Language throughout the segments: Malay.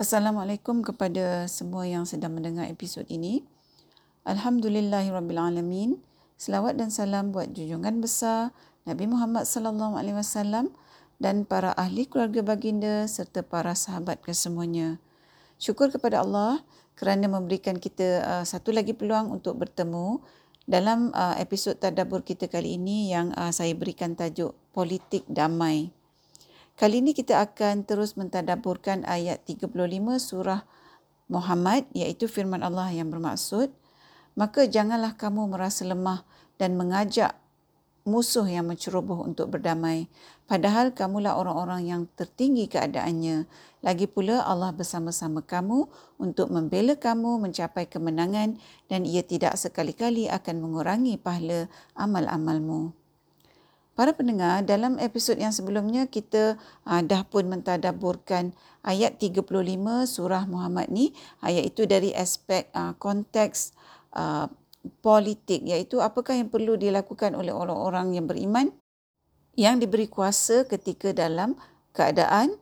Assalamualaikum kepada semua yang sedang mendengar episod ini. Alhamdulillahirabbil alamin. Selawat dan salam buat junjungan besar Nabi Muhammad sallallahu alaihi wasallam dan para ahli keluarga baginda serta para sahabat kesemuanya. Syukur kepada Allah kerana memberikan kita satu lagi peluang untuk bertemu dalam episod tadabur kita kali ini yang saya berikan tajuk Politik Damai. Kali ini kita akan terus mentadaburkan ayat 35 surah Muhammad, iaitu firman Allah yang bermaksud, "Maka janganlah kamu merasa lemah dan mengajak musuh yang menceroboh untuk berdamai, padahal kamulah orang-orang yang tertinggi keadaannya. Lagi pula Allah bersama-sama kamu untuk membela kamu mencapai kemenangan dan ia tidak sekali-kali akan mengurangi pahala amal-amalmu." Para pendengar, dalam episod yang sebelumnya kita dah pun mentadaburkan ayat 35 surah Muhammad ni, iaitu dari aspek konteks politik, iaitu apakah yang perlu dilakukan oleh orang-orang yang beriman yang diberi kuasa ketika dalam keadaan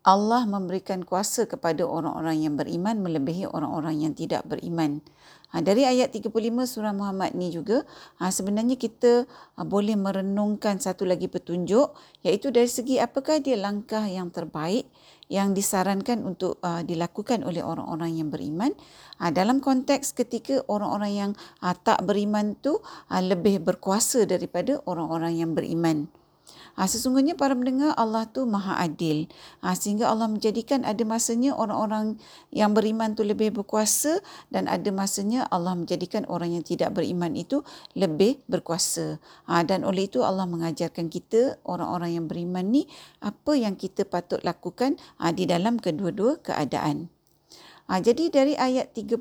Allah memberikan kuasa kepada orang-orang yang beriman melebihi orang-orang yang tidak beriman. Dari ayat 35 surah Muhammad ni juga sebenarnya kita boleh merenungkan satu lagi petunjuk, iaitu dari segi apakah dia langkah yang terbaik yang disarankan untuk dilakukan oleh orang-orang yang beriman dalam konteks ketika orang-orang yang tak beriman tu lebih berkuasa daripada orang-orang yang beriman. Sesungguhnya para pendengar, Allah tu maha adil, sehingga Allah menjadikan ada masanya orang-orang yang beriman tu lebih berkuasa dan ada masanya Allah menjadikan orang yang tidak beriman itu lebih berkuasa. Dan oleh itu Allah mengajarkan kita orang-orang yang beriman ni apa yang kita patut lakukan di dalam kedua-dua keadaan. Jadi dari ayat 35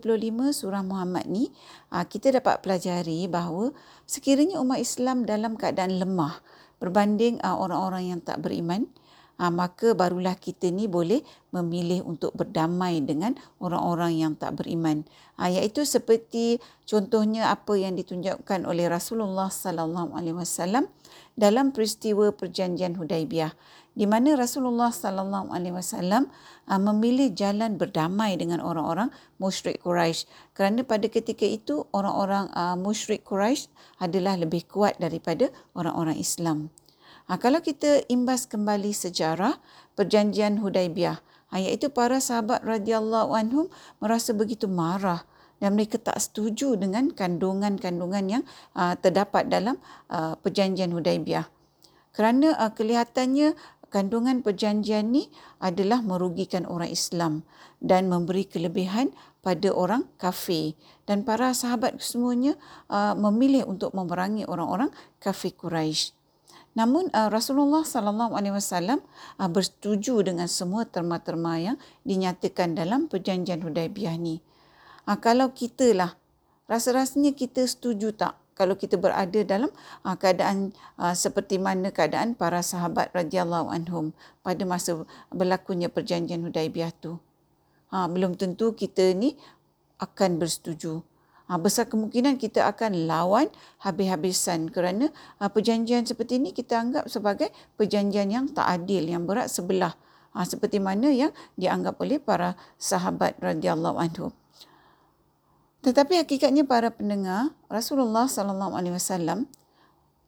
surah Muhammad ni kita dapat pelajari bahawa sekiranya umat Islam dalam keadaan lemah berbanding orang-orang yang tak beriman, maka barulah kita ni boleh memilih untuk berdamai dengan orang-orang yang tak beriman. Iaitu seperti contohnya apa yang ditunjukkan oleh Rasulullah sallallahu alaihi wasallam dalam peristiwa Perjanjian Hudaibiyah, di mana Rasulullah sallallahu alaihi wasallam memilih jalan berdamai dengan orang-orang musyrik Quraisy, kerana pada ketika itu orang-orang musyrik Quraisy adalah lebih kuat daripada orang-orang Islam. Kalau kita imbas kembali sejarah Perjanjian Hudaibiyah, iaitu para sahabat radhiyallahu anhum merasa begitu marah dan mereka tak setuju dengan kandungan-kandungan yang terdapat dalam Perjanjian Hudaibiyah, kerana kelihatannya kandungan perjanjian ni adalah merugikan orang Islam dan memberi kelebihan pada orang kafir, dan para sahabat semuanya memilih untuk memerangi orang-orang kafir Quraisy. Namun Rasulullah sallallahu alaihi wasallam bersetuju dengan semua terma-terma yang dinyatakan dalam Perjanjian Hudaibiyah ni. Kalau kita lah, rasa-rasanya kita setuju tak kalau kita berada dalam keadaan seperti mana keadaan para sahabat radhiyallahu anhum pada masa berlakunya Perjanjian Hudaibiyah tu? Belum tentu kita ni akan bersetuju. Besar kemungkinan kita akan lawan habis-habisan, kerana perjanjian seperti ini kita anggap sebagai perjanjian yang tak adil, yang berat sebelah, seperti mana yang dianggap oleh para sahabat radhiyallahu anhum. Tetapi hakikatnya para pendengar, Rasulullah sallallahu alaihi wasallam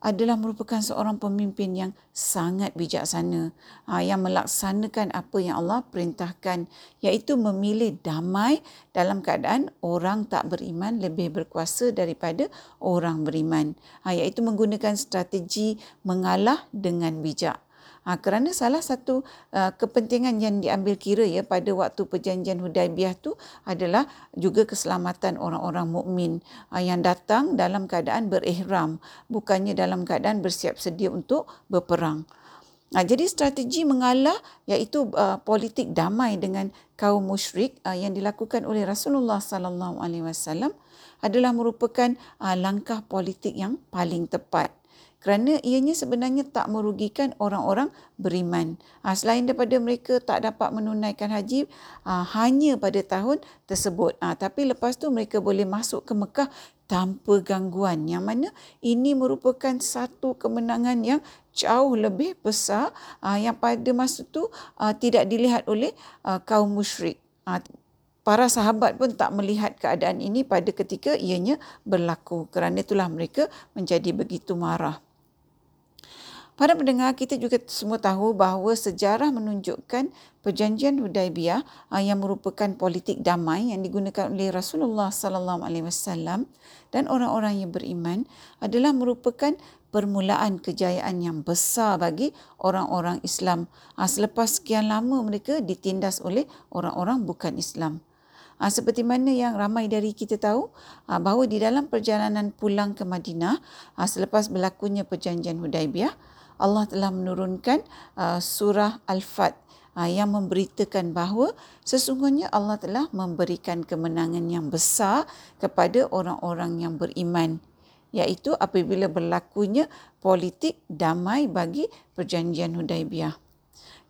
adalah merupakan seorang pemimpin yang sangat bijaksana, yang melaksanakan apa yang Allah perintahkan, iaitu memilih damai dalam keadaan orang tak beriman lebih berkuasa daripada orang beriman, iaitu menggunakan strategi mengalah dengan bijak. Kerana salah satu kepentingan yang diambil kira pada waktu Perjanjian Hudaibiyah tu adalah juga keselamatan orang-orang mukmin yang datang dalam keadaan berihram, bukannya dalam keadaan bersiap sedia untuk berperang. Jadi strategi mengalah, iaitu politik damai dengan kaum musyrik yang dilakukan oleh Rasulullah sallallahu alaihi wasallam adalah merupakan langkah politik yang paling tepat, kerana ianya sebenarnya tak merugikan orang-orang beriman. Selain daripada mereka tak dapat menunaikan haji hanya pada tahun tersebut, tapi lepas tu mereka boleh masuk ke Mekah tanpa gangguan, yang mana ini merupakan satu kemenangan yang jauh lebih besar yang pada masa tu tidak dilihat oleh kaum musyrik. Para sahabat pun tak melihat keadaan ini pada ketika ianya berlaku. Kerana itulah mereka menjadi begitu marah. Para pendengar, kita juga semua tahu bahawa sejarah menunjukkan Perjanjian Hudaibiyah yang merupakan politik damai yang digunakan oleh Rasulullah sallallahu alaihi wasallam dan orang-orang yang beriman adalah merupakan permulaan kejayaan yang besar bagi orang-orang Islam selepas sekian lama mereka ditindas oleh orang-orang bukan Islam. Seperti mana yang ramai dari kita tahu bahawa di dalam perjalanan pulang ke Madinah selepas berlakunya Perjanjian Hudaibiyah, Allah telah menurunkan surah Al-Fath yang memberitakan bahawa sesungguhnya Allah telah memberikan kemenangan yang besar kepada orang-orang yang beriman, iaitu apabila berlakunya politik damai bagi Perjanjian Hudaibiyah.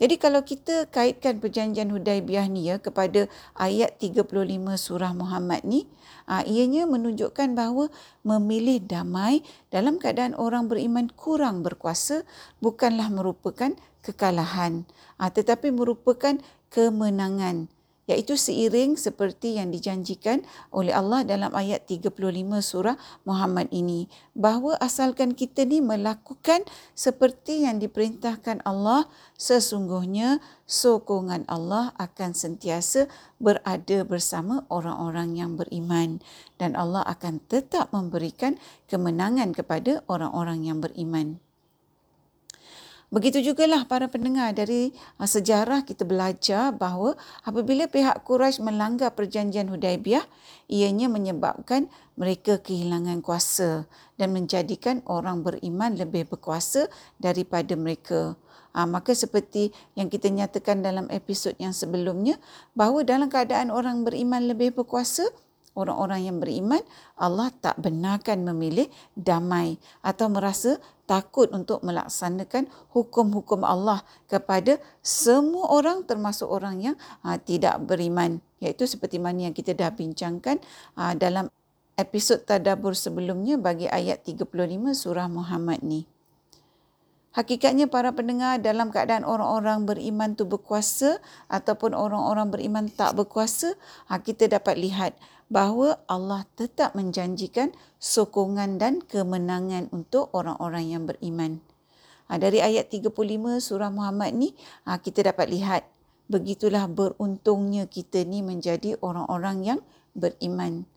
Jadi kalau kita kaitkan Perjanjian Hudaibiyah ni kepada ayat 35 surah Muhammad ni, ianya menunjukkan bahawa memilih damai dalam keadaan orang beriman kurang berkuasa bukanlah merupakan kekalahan, tetapi merupakan kemenangan, iaitu seiring seperti yang dijanjikan oleh Allah dalam ayat 35 surah Muhammad ini, bahawa asalkan kita ni melakukan seperti yang diperintahkan Allah, sesungguhnya sokongan Allah akan sentiasa berada bersama orang-orang yang beriman dan Allah akan tetap memberikan kemenangan kepada orang-orang yang beriman. Begitu jugalah para pendengar, dari sejarah kita belajar bahawa apabila pihak Quraisy melanggar Perjanjian Hudaibiyah, ianya menyebabkan mereka kehilangan kuasa dan menjadikan orang beriman lebih berkuasa daripada mereka. Maka seperti yang kita nyatakan dalam episod yang sebelumnya, bahawa dalam keadaan orang beriman lebih berkuasa, orang-orang yang beriman, Allah tak benarkan memilih damai atau merasa takut untuk melaksanakan hukum-hukum Allah kepada semua orang termasuk orang yang tidak beriman. Iaitu seperti mana yang kita dah bincangkan dalam episod Tadabur sebelumnya bagi ayat 35 surah Muhammad ni. Hakikatnya para pendengar, dalam keadaan orang-orang beriman tu berkuasa ataupun orang-orang beriman tak berkuasa, kita dapat lihat bahawa Allah tetap menjanjikan sokongan dan kemenangan untuk orang-orang yang beriman. Dari ayat 35 surah Muhammad ni, kita dapat lihat begitulah beruntungnya kita ni menjadi orang-orang yang beriman.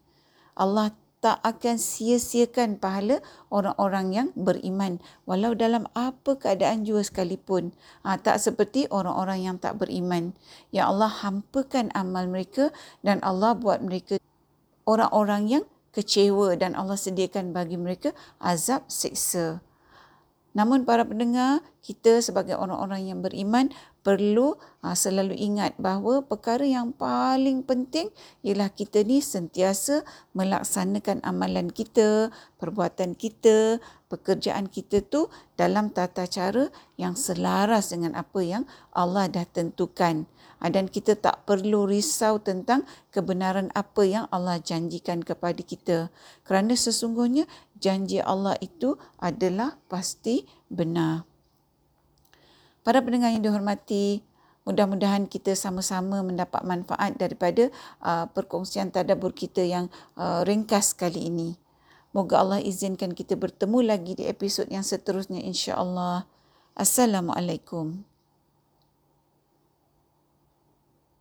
Allah tak akan sia-siakan pahala orang-orang yang beriman walau dalam apa keadaan jua sekalipun. Tak seperti orang-orang yang tak beriman, yang Allah hampakan amal mereka dan Allah buat mereka orang-orang yang kecewa dan Allah sediakan bagi mereka azab siksa. Namun para pendengar, kita sebagai orang-orang yang beriman perlu selalu ingat bahawa perkara yang paling penting ialah kita ni sentiasa melaksanakan amalan kita, perbuatan kita, pekerjaan kita tu dalam tata cara yang selaras dengan apa yang Allah dah tentukan. Dan kita tak perlu risau tentang kebenaran apa yang Allah janjikan kepada kita, kerana sesungguhnya janji Allah itu adalah pasti benar. Para pendengar yang dihormati, mudah-mudahan kita sama-sama mendapat manfaat daripada perkongsian tadabbur kita yang ringkas kali ini. Moga Allah izinkan kita bertemu lagi di episod yang seterusnya, insya-Allah. Assalamualaikum.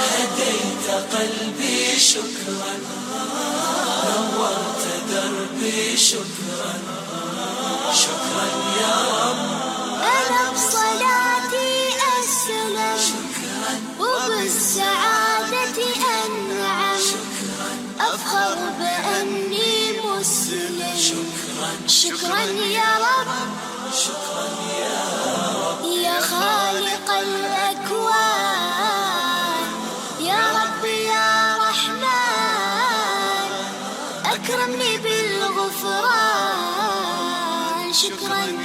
هديت قلبي شكرا نورت دربي شكرا شكرا يا رب أنا بصلاتي أسلم شكرا وبالسعادة أنعم شكرا أفخر بأني مسلم شكرا شكرا يا رب شكرا أكرمني بالغفران شكرا